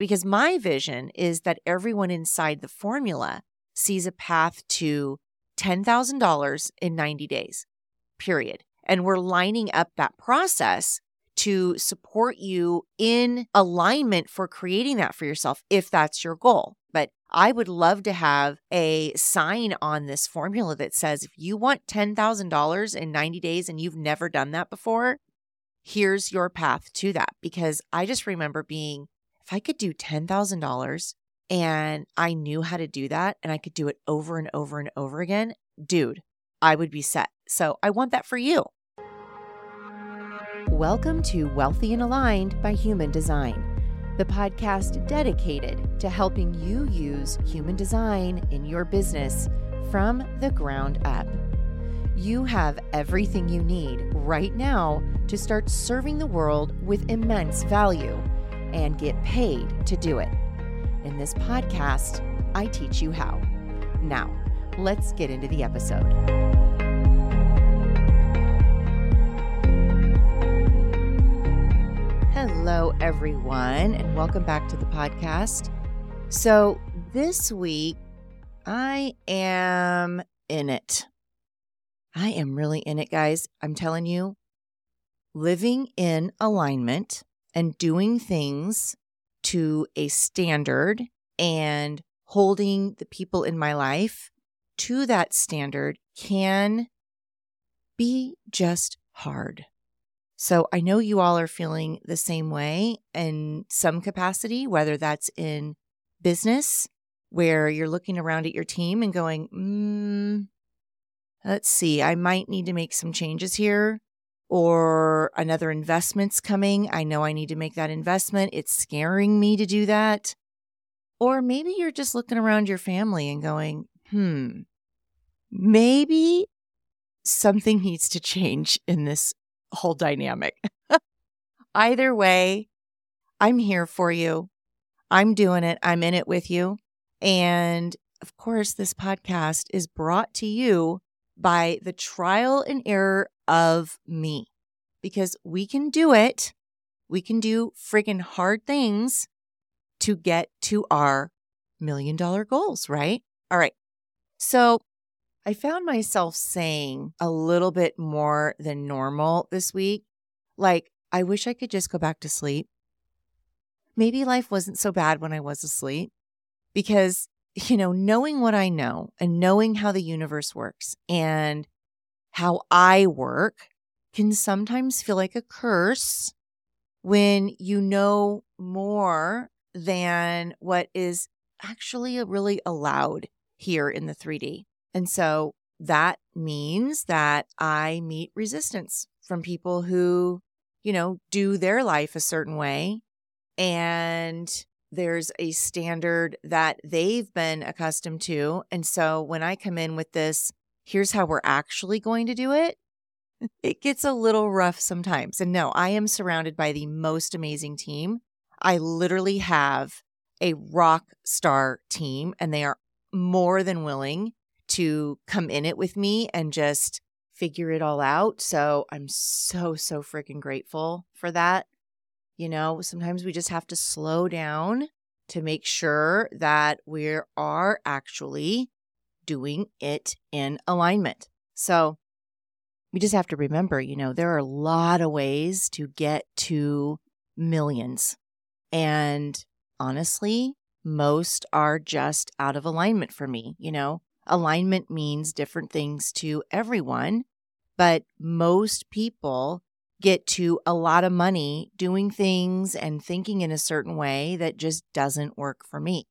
Because my vision is that everyone inside the formula sees a path to $10,000 in 90 days, period. And we're lining up that process to support you in alignment for creating that for yourself, if that's your goal. But I would love to have a sign on this formula that says, if you want $10,000 in 90 days and you've never done that before, here's your path to that. Because I just remember being, if I could do $10,000 and I knew how to do that and I could do it over and over and over again, dude, I would be set. So I want that for you. Welcome to Wealthy and Aligned by Human Design, the podcast dedicated to helping you use human design in your business from the ground up. You have everything you need right now to start serving the world with immense value and get paid to do it. In this podcast, I teach you how. Now, let's get into the episode. Hello, everyone, and welcome back to the podcast. So this week, I am in it. I am really in it, guys. I'm telling you, living in alignment and doing things to a standard and holding the people in my life to that standard can be just hard. So I know you all are feeling the same way in some capacity, whether that's in business, where you're looking around at your team and going, let's see, I might need to make some changes here, or another investment's coming. I know I need to make that investment. It's scaring me to do that. Or maybe you're just looking around your family and going, maybe something needs to change in this whole dynamic. Either way, I'm here for you. I'm doing it. I'm in it with you. And of course, this podcast is brought to you by the trial and error of me, because we can do it. We can do friggin' hard things to get to our $1 million goals, right? All right. So I found myself saying a little bit more than normal this week. Like, I wish I could just go back to sleep. Maybe life wasn't so bad when I was asleep, because, you know, knowing what I know and knowing how the universe works and how I work can sometimes feel like a curse when you know more than what is actually really allowed here in the 3D. And so that means that I meet resistance from people who, you know, do their life a certain way, and there's a standard that they've been accustomed to. And so when I come in with this, here's how we're actually going to do it, it gets a little rough sometimes. And no, I am surrounded by the most amazing team. I literally have a rock star team, and they are more than willing to come in it with me and just figure it all out. So I'm so freaking grateful for that. You know, sometimes we just have to slow down to make sure that we are actually doing it in alignment. So we just have to remember, you know, there are a lot of ways to get to millions. And honestly, most are just out of alignment for me, you know. Alignment means different things to everyone, but most people get to a lot of money doing things and thinking in a certain way that just doesn't work for me.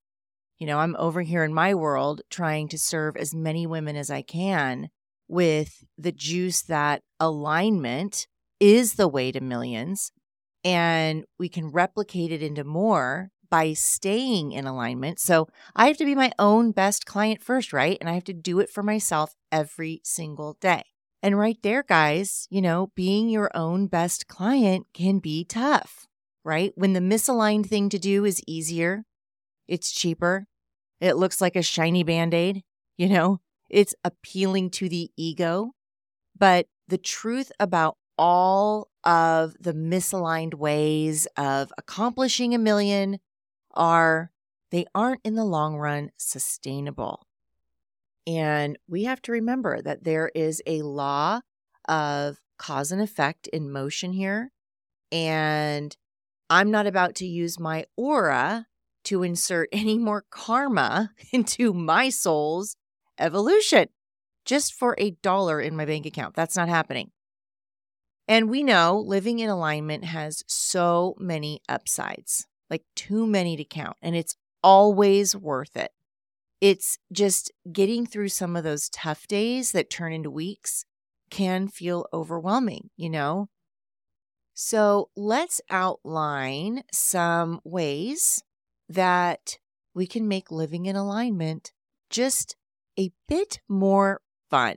You know, I'm over here in my world trying to serve as many women as I can with the juice that alignment is the way to millions, and we can replicate it into more by staying in alignment. So I have to be my own best client first, right? And I have to do it for myself every single day. And right there, guys, you know, being your own best client can be tough, right? When the misaligned thing to do is easier, it's cheaper, it looks like a shiny Band-Aid, you know, it's appealing to the ego. But the truth about all of the misaligned ways of accomplishing a million aren't in the long run sustainable. And we have to remember that there is a law of cause and effect in motion here. And I'm not about to use my aura to insert any more karma into my soul's evolution just for $1 in my bank account. That's not happening. And we know living in alignment has so many upsides, like too many to count, and it's always worth it. It's just getting through some of those tough days that turn into weeks can feel overwhelming, you know? So let's outline some ways that we can make living in alignment just a bit more fun,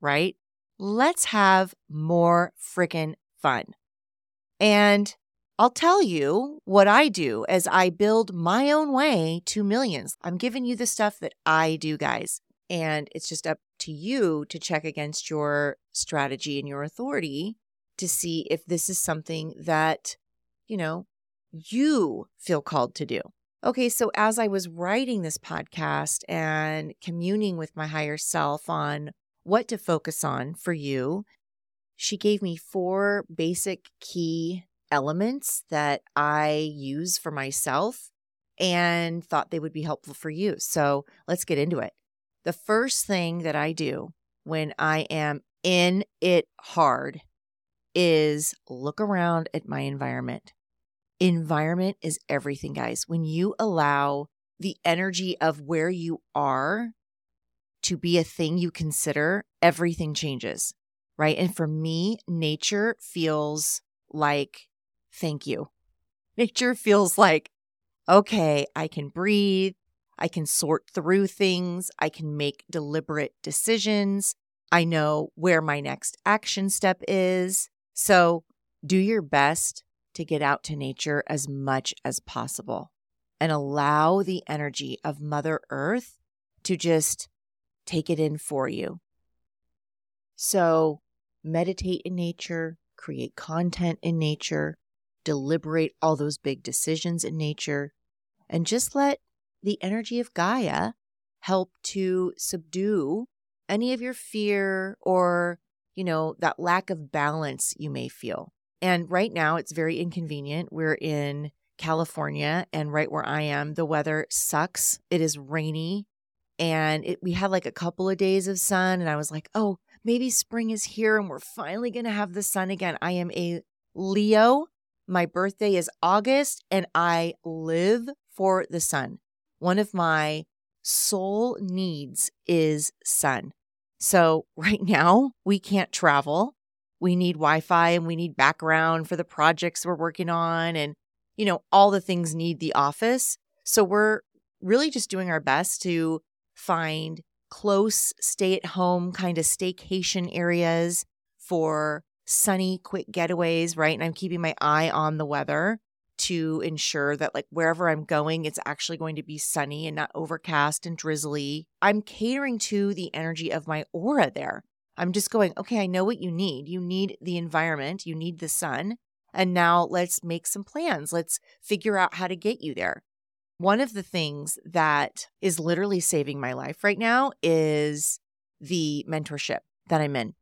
right? Let's have more freaking fun. And I'll tell you what I do as I build my own way to millions. I'm giving you the stuff that I do, guys. And it's just up to you to check against your strategy and your authority to see if this is something that, you know, you feel called to do. Okay, so as I was writing this podcast and communing with my higher self on what to focus on for you, she gave me 4 basic key elements that I use for myself and thought they would be helpful for you. So let's get into it. The first thing that I do when I am in it hard is look around at my environment. Environment is everything, guys. When you allow the energy of where you are to be a thing you consider, everything changes, right? And for me, nature feels like, thank you. Nature feels like, okay, I can breathe. I can sort through things. I can make deliberate decisions. I know where my next action step is. So do your best to get out to nature as much as possible and allow the energy of Mother Earth to just take it in for you. So meditate in nature, create content in nature, deliberate all those big decisions in nature, and just let the energy of Gaia help to subdue any of your fear or, you know, that lack of balance you may feel. And right now it's very inconvenient. We're in California, and right where I am, the weather sucks. It is rainy, and we had like a couple of days of sun, and I was like, oh, maybe spring is here and we're finally going to have the sun again. I am a Leo. My birthday is August, and I live for the sun. One of my soul needs is sun. So right now we can't travel. We need Wi-Fi and we need background for the projects we're working on, and, you know, all the things need the office. So we're really just doing our best to find close stay-at-home kind of staycation areas for sunny, quick getaways, right? And I'm keeping my eye on the weather to ensure that, like, wherever I'm going, it's actually going to be sunny and not overcast and drizzly. I'm catering to the energy of my aura there. I'm just going, okay, I know what you need. You need the environment. You need the sun. And now let's make some plans. Let's figure out how to get you there. One of the things that is literally saving my life right now is the mentorship that I'm in.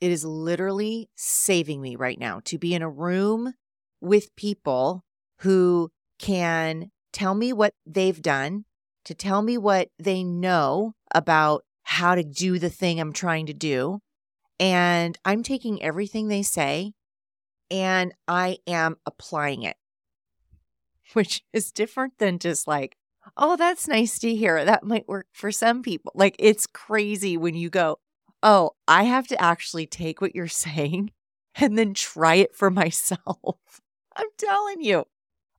It is literally saving me right now to be in a room with people who can tell me what they've done, to tell me what they know about how to do the thing I'm trying to do. And I'm taking everything they say and I am applying it, which is different than just like, oh, that's nice to hear. That might work for some people. Like, it's crazy when you go, oh, I have to actually take what you're saying and then try it for myself. I'm telling you.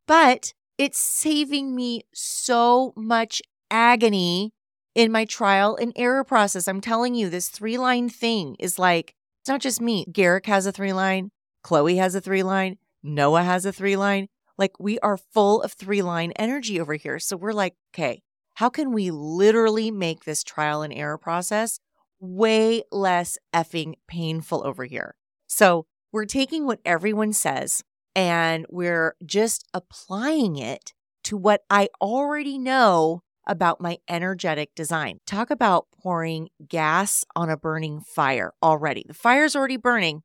But it's saving me so much agony in my trial and error process. I'm telling you, this 3-line thing is like, it's not just me. Garrick has a 3-line. Chloe has a 3-line. Noah has a 3-line. Like, we are full of 3-line energy over here. So we're like, okay, how can we literally make this trial and error process way less effing painful over here? So we're taking what everyone says and we're just applying it to what I already know about my energetic design. Talk about pouring gas on a burning fire already. The fire's already burning,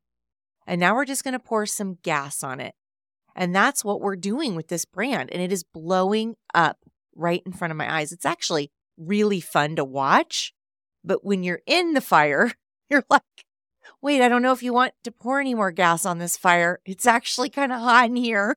and now we're just going to pour some gas on it. And that's what we're doing with this brand. And it is blowing up right in front of my eyes. It's actually really fun to watch. But when you're in the fire, you're like, wait, I don't know if you want to pour any more gas on this fire. It's actually kind of hot in here.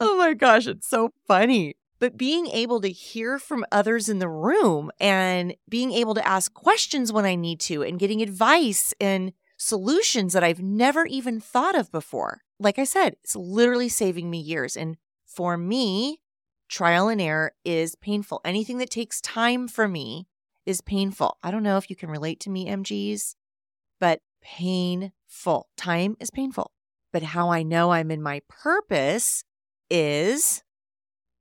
Oh my gosh, it's so funny. But being able to hear from others in the room and being able to ask questions when I need to and getting advice and solutions that I've never even thought of before. Like I said, it's literally saving me years. And for me, trial and error is painful. Anything that takes time for me is painful. I don't know if you can relate to me, MGs, but painful. Time is painful. But how I know I'm in my purpose is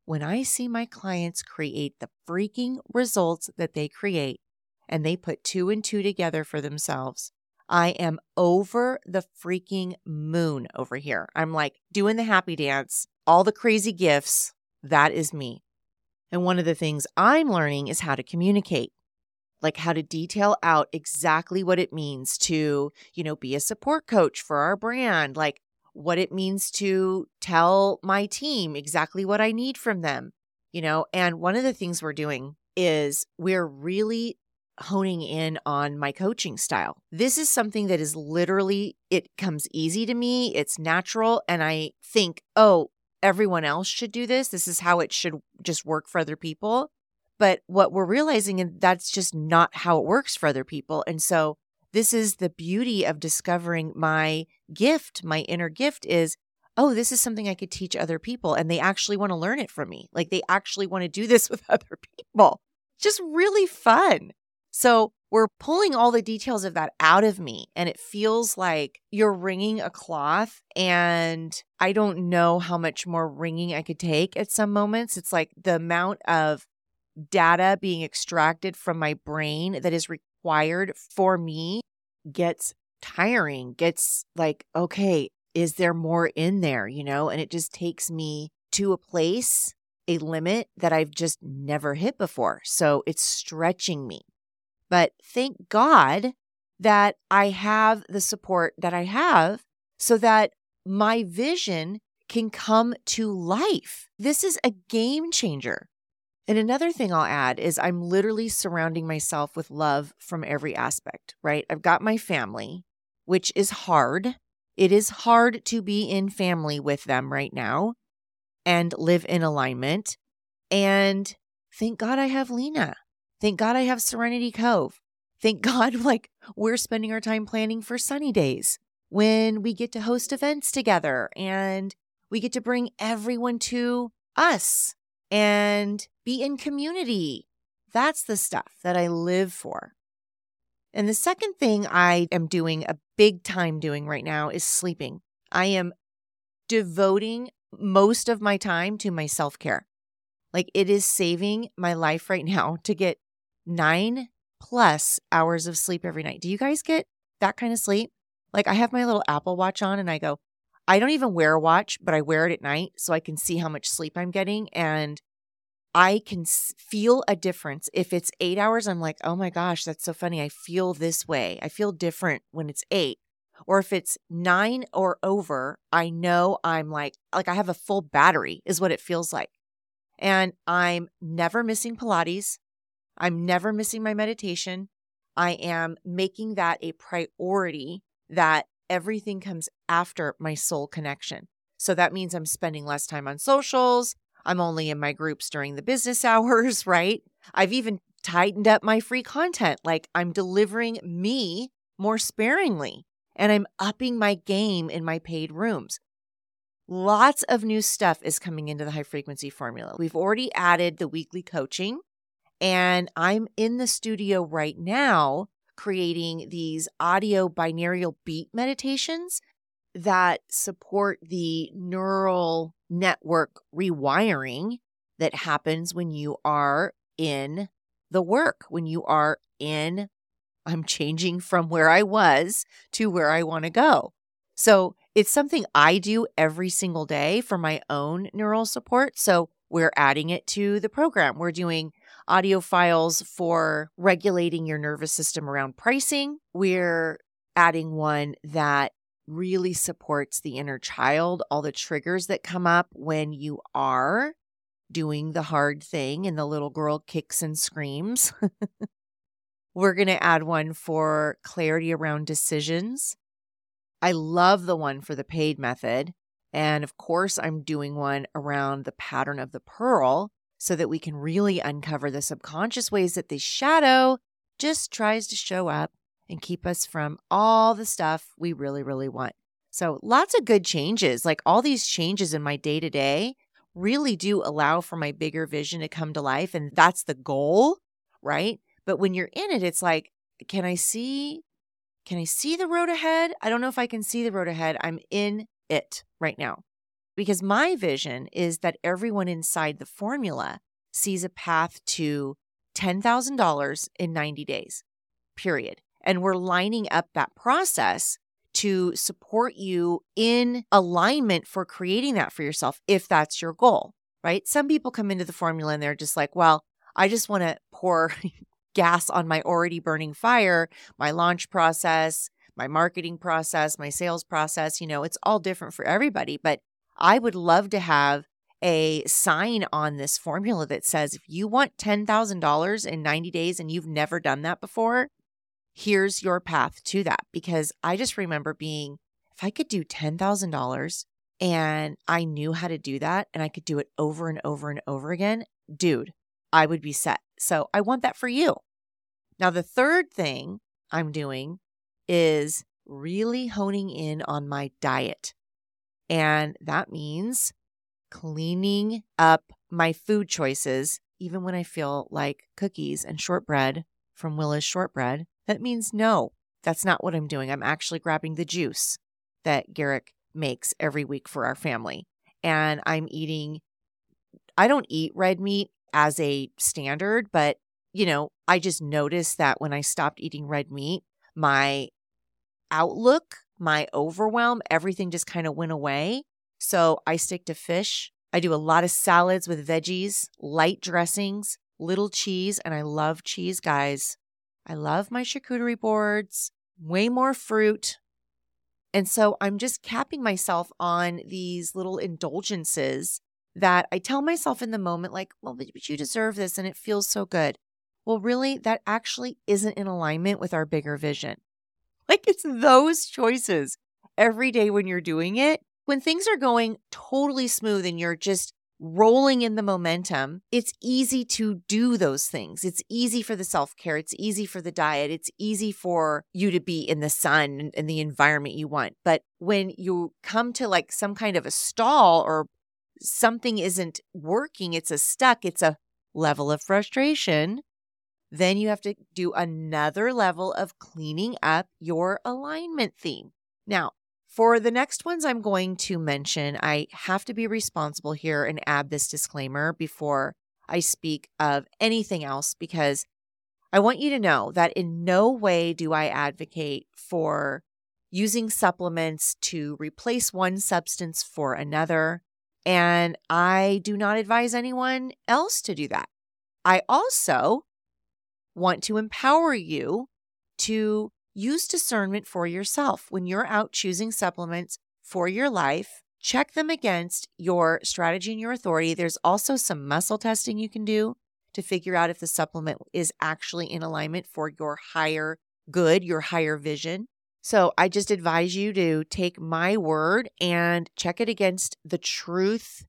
when I see my clients create the freaking results that they create and they put two and two together for themselves. I am over the freaking moon over here. I'm like doing the happy dance, all the crazy gifts. That is me. And one of the things I'm learning is how to communicate, like how to detail out exactly what it means to, be a support coach for our brand, like what it means to tell my team exactly what I need from them, And one of the things we're doing is we're really honing in on my coaching style. This is something that is literally, it comes easy to me. It's natural. And I think, everyone else should do this. This is how it should just work for other people. But what we're realizing, and that's just not how it works for other people. And so this is the beauty of discovering my gift. My inner gift is, this is something I could teach other people. And they actually want to learn it from me. Like they actually want to do this with other people. Just really fun. So we're pulling all the details of that out of me, and it feels like you're wringing a cloth, and I don't know how much more wringing I could take at some moments. It's like the amount of data being extracted from my brain that is required for me gets tiring, gets like, okay, is there more in there, And it just takes me to a place, a limit that I've just never hit before. So it's stretching me. But thank God that I have the support that I have so that my vision can come to life. This is a game changer. And another thing I'll add is I'm literally surrounding myself with love from every aspect, right? I've got my family, which is hard. It is hard to be in family with them right now and live in alignment. And thank God I have Lena. Thank God I have Serenity Cove. Thank God, we're spending our time planning for sunny days when we get to host events together and we get to bring everyone to us and be in community. That's the stuff that I live for. And the second thing I am doing, a big time doing right now, is sleeping. I am devoting most of my time to my self-care. It is saving my life right now to get 9+ hours of sleep every night. Do you guys get that kind of sleep? I have my little Apple Watch on and I go, I don't even wear a watch, but I wear it at night so I can see how much sleep I'm getting. And I can feel a difference. If it's 8 hours, I'm like, oh my gosh, that's so funny. I feel this way. I feel different when it's 8. Or if it's 9 or over, I know I'm like I have a full battery is what it feels like. And I'm never missing Pilates. I'm never missing my meditation. I am making that a priority that everything comes after my soul connection. So that means I'm spending less time on socials. I'm only in my groups during the business hours, right? I've even tightened up my free content. I'm delivering me more sparingly, and I'm upping my game in my paid rooms. Lots of new stuff is coming into the High Frequency Formula. We've already added the weekly coaching, and I'm in the studio right now creating these audio binaural beat meditations that support the neural network rewiring that happens when you are in the work, when you are in, I'm changing from where I was to where I want to go. So it's something I do every single day for my own neural support. So We're adding it to the program. We're doing audio files for regulating your nervous system around pricing. We're adding one that really supports the inner child, all the triggers that come up when you are doing the hard thing and the little girl kicks and screams. We're going to add one for clarity around decisions. I love the one for the paid method. And of course, I'm doing one around the pattern of the pearl so that we can really uncover the subconscious ways that the shadow just tries to show up and keep us from all the stuff we really, really want. So lots of good changes, like all these changes in my day-to-day really do allow for my bigger vision to come to life. And that's the goal, right? But when you're in it, it's like, can I see the road ahead? I don't know if I can see the road ahead. I'm in it right now. Because my vision is that everyone inside the formula sees a path to $10,000 in 90 days, period. And we're lining up that process to support you in alignment for creating that for yourself, if that's your goal, right? Some people come into the formula and they're just like, well, I just want to pour gas on my already burning fire, my launch process, my marketing process, my sales process. You know, it's all different for everybody. But I would love to have a sign on this formula that says, if you want $10,000 in 90 days and you've never done that before, here's your path to that. Because I just remember being, if I could do $10,000 and I knew how to do that and I could do it over and over and over again, dude, I would be set. So I want that for you. Now, the third thing I'm doing is really honing in on my diet. And that means cleaning up my food choices, even when I feel like cookies and shortbread from Willa's Shortbread. That means no, that's not what I'm doing. I'm actually grabbing the juice that Garrick makes every week for our family. And I'm eating, I don't eat red meat as a standard, but you know, I just noticed that when I stopped eating red meat, my outlook, my overwhelm, everything just kind of went away. So I stick to fish. I do a lot of salads with veggies, light dressings, little cheese, and I love cheese, guys. I love my charcuterie boards, way more fruit. And so I'm just capping myself on these little indulgences that I tell myself in the moment, like, well, but you deserve this and it feels so good. Well, really, that actually isn't in alignment with our bigger vision. Like, it's those choices every day when you're doing it. When things are going totally smooth and you're just rolling in the momentum, it's easy to do those things. It's easy for the self-care. It's easy for the diet. It's easy for you to be in the sun and the environment you want. But when you come to like some kind of a stall or something isn't working, it's a stuck, it's a level of frustration. Then you have to do another level of cleaning up your alignment theme. Now, for the next ones I'm going to mention, I have to be responsible here and add this disclaimer before I speak of anything else, because I want you to know that in no way do I advocate for using supplements to replace one substance for another, and I do not advise anyone else to do that. I also want to empower you to use discernment for yourself. When you're out choosing supplements for your life, check them against your strategy and your authority. There's also some muscle testing you can do to figure out if the supplement is actually in alignment for your higher good, your higher vision. So I just advise you to take my word and check it against the truth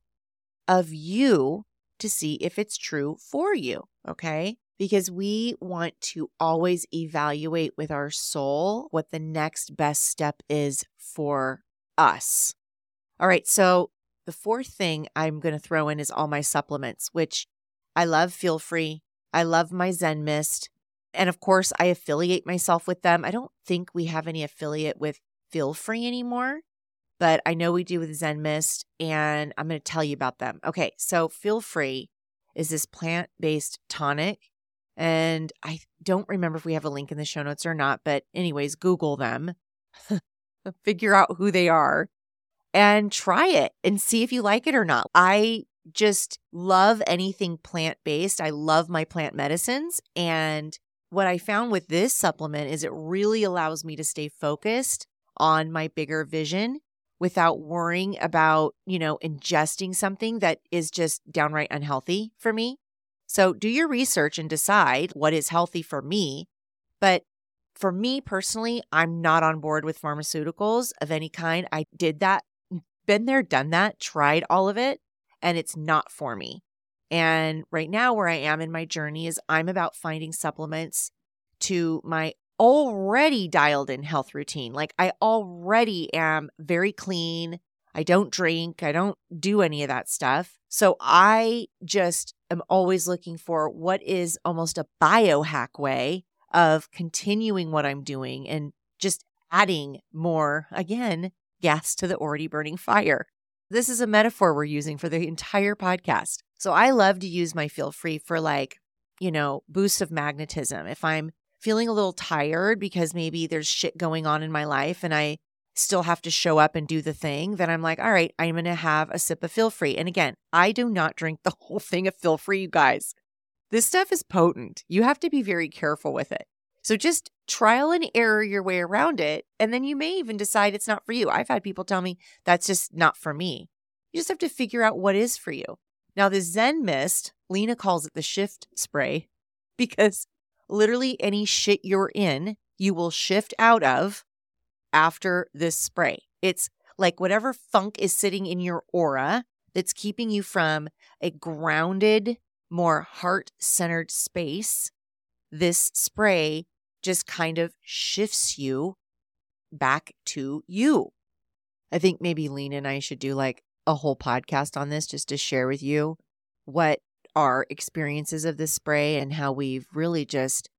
of you to see if it's true for you, okay? Because we want to always evaluate with our soul what the next best step is for us. All right, so the fourth thing I'm going to throw in is all my supplements, which I love Feel Free. I love my Zen Mist. And of course, I affiliate myself with them. I don't think we have any affiliate with Feel Free anymore, but I know we do with Zen Mist, and I'm going to tell you about them. Okay, so Feel Free is this plant-based tonic. And I don't remember if we have a link in the show notes or not, but anyways, Google them, figure out who they are, and try it and see if you like it or not. I just love anything plant-based. I love my plant medicines. And what I found with this supplement is it really allows me to stay focused on my bigger vision without worrying about, ingesting something that is just downright unhealthy for me. So do your research and decide what is healthy for me. But for me personally, I'm not on board with pharmaceuticals of any kind. I did that, been there, done that, tried all of it, and it's not for me. And right now where I am in my journey is I'm about finding supplements to my already dialed in health routine. Like I already am very clean. I don't drink. I don't do any of that stuff. So I just am always looking for what is almost a biohack way of continuing what I'm doing and just adding more, again, gas to the already burning fire. This is a metaphor we're using for the entire podcast. So I love to use my Feel Free for boosts of magnetism. If I'm feeling a little tired because maybe there's shit going on in my life and I still have to show up and do the thing, then I'm like, all right, I'm going to have a sip of Feel Free. And again, I do not drink the whole thing of Feel Free, you guys. This stuff is potent. You have to be very careful with it. So just trial and error your way around it, and then you may even decide it's not for you. I've had people tell me that's just not for me. You just have to figure out what is for you. Now, the Zen Mist, Lena calls it the shift spray, because literally any shit you're in, you will shift out of after this spray. It's like whatever funk is sitting in your aura that's keeping you from a grounded, more heart-centered space. This spray just kind of shifts you back to you. I think maybe Lena and I should do a whole podcast on this just to share with you what our experiences of this spray and how we've really just,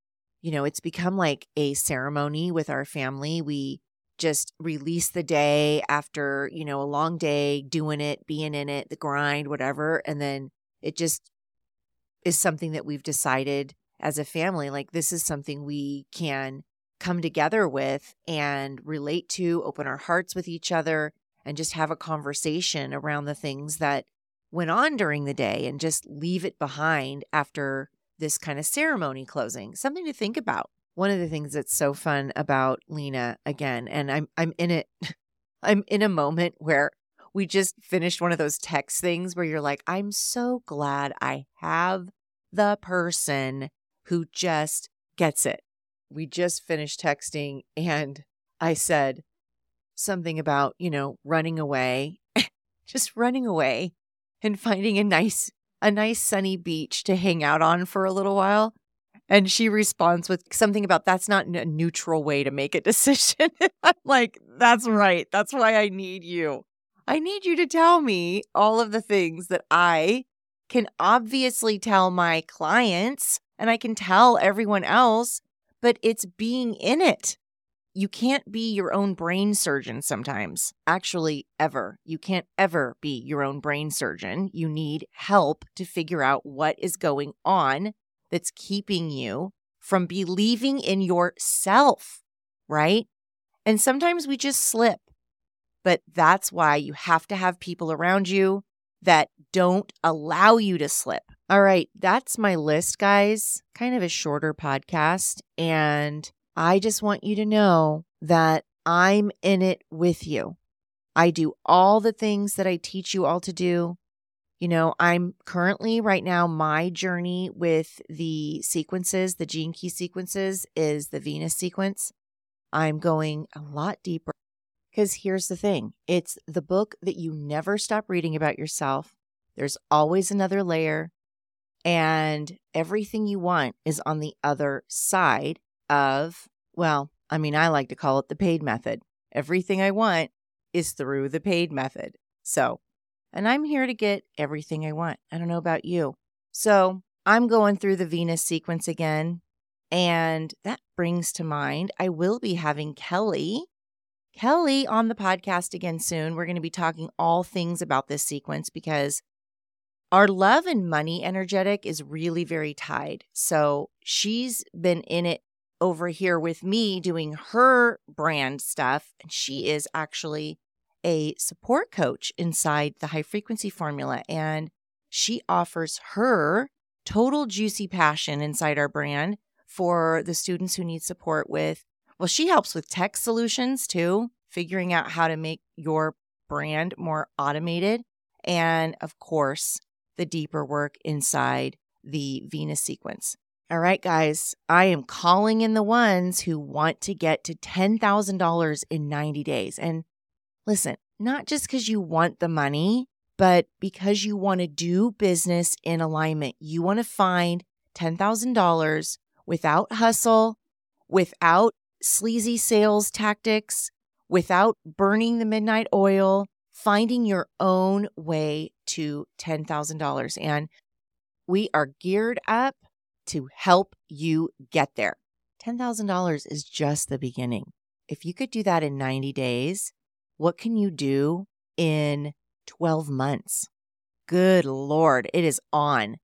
it's become like a ceremony with our family. We just release the day after, a long day doing it, being in it, the grind, whatever. And then it just is something that we've decided as a family, this is something we can come together with and relate to, open our hearts with each other, and just have a conversation around the things that went on during the day and just leave it behind after this kind of ceremony closing. Something to think about. One of the things that's so fun about Lena, again, and I'm in a moment where we just finished one of those text things where you're like, I'm so glad I have the person who just gets it. We just finished texting and I said something about, running away, just running away and finding a nice sunny beach to hang out on for a little while. And she responds with something about, that's not a neutral way to make a decision. I'm like, that's right. That's why I need you. I need you to tell me all of the things that I can obviously tell my clients and I can tell everyone else, but it's being in it. You can't be your own brain surgeon sometimes. Actually, ever. You can't ever be your own brain surgeon. You need help to figure out what is going on that's keeping you from believing in yourself, right? And sometimes we just slip, but that's why you have to have people around you that don't allow you to slip. All right, that's my list, guys. Kind of a shorter podcast, and I just want you to know that I'm in it with you. I do all the things that I teach you all to do. I'm currently right now, my journey with the sequences, the Gene Key sequences is the Venus sequence. I'm going a lot deeper because here's the thing. It's the book that you never stop reading about yourself. There's always another layer and everything you want is on the other side of, I like to call it the paid method. Everything I want is through the paid method. And I'm here to get everything I want. I don't know about you. So I'm going through the Venus sequence again. And that brings to mind, I will be having Kelly on the podcast again soon. We're going to be talking all things about this sequence because our love and money energetic is really very tied. So she's been in it over here with me doing her brand stuff. And she is actually a support coach inside the High Frequency Formula. And she offers her total juicy passion inside our brand for the students who need support with, well, she helps with tech solutions too, figuring out how to make your brand more automated. And of course, the deeper work inside the Venus sequence. All right, guys, I am calling in the ones who want to get to $10,000 in 90 days. And listen, not just because you want the money, but because you want to do business in alignment. You want to find $10,000 without hustle, without sleazy sales tactics, without burning the midnight oil, finding your own way to $10,000. And we are geared up to help you get there. $10,000 is just the beginning. If you could do that in 90 days, what can you do in 12 months? Good Lord, it is on.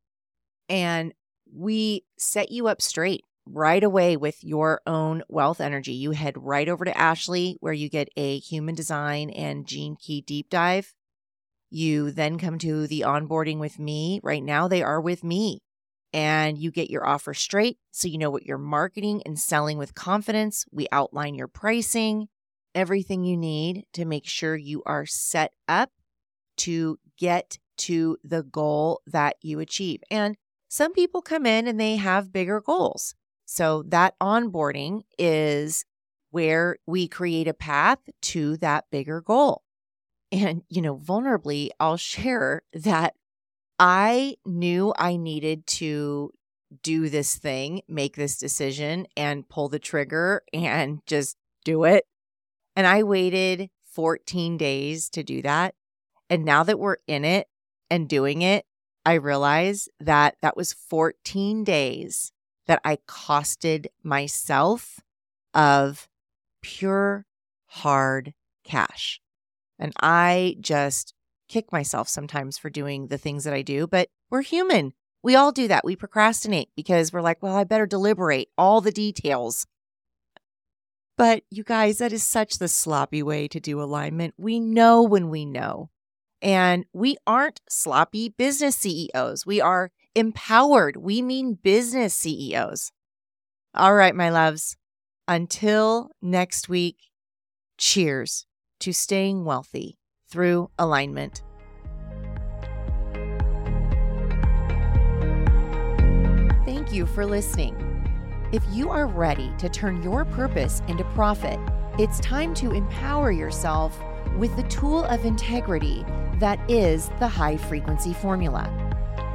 And we set you up straight right away with your own wealth energy. You head right over to Ashley, where you get a human design and Gene Key deep dive. You then come to the onboarding with me. Right now, they are with me. And you get your offer straight so you know what you're marketing and selling with confidence. We outline your pricing, everything you need to make sure you are set up to get to the goal that you achieve. And some people come in and they have bigger goals. So that onboarding is where we create a path to that bigger goal. And, you know, vulnerably, I'll share that I knew I needed to do this thing, make this decision and pull the trigger and just do it. And I waited 14 days to do that. And now that we're in it and doing it, I realize that that was 14 days that I costed myself of pure hard cash. And I just kick myself sometimes for doing the things that I do, but we're human. We all do that. We procrastinate because we're like, well, I better deliberate all the details. But you guys, that is such the sloppy way to do alignment. We know when we know. And we aren't sloppy business CEOs. We are empowered. We mean business CEOs. All right, my loves. Until next week, cheers to staying wealthy through alignment. Thank you for listening. If you are ready to turn your purpose into profit, it's time to empower yourself with the tool of integrity that is the High Frequency Formula.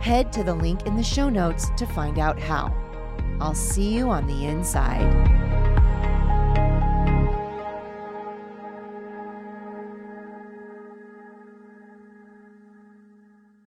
Head to the link in the show notes to find out how. I'll see you on the inside.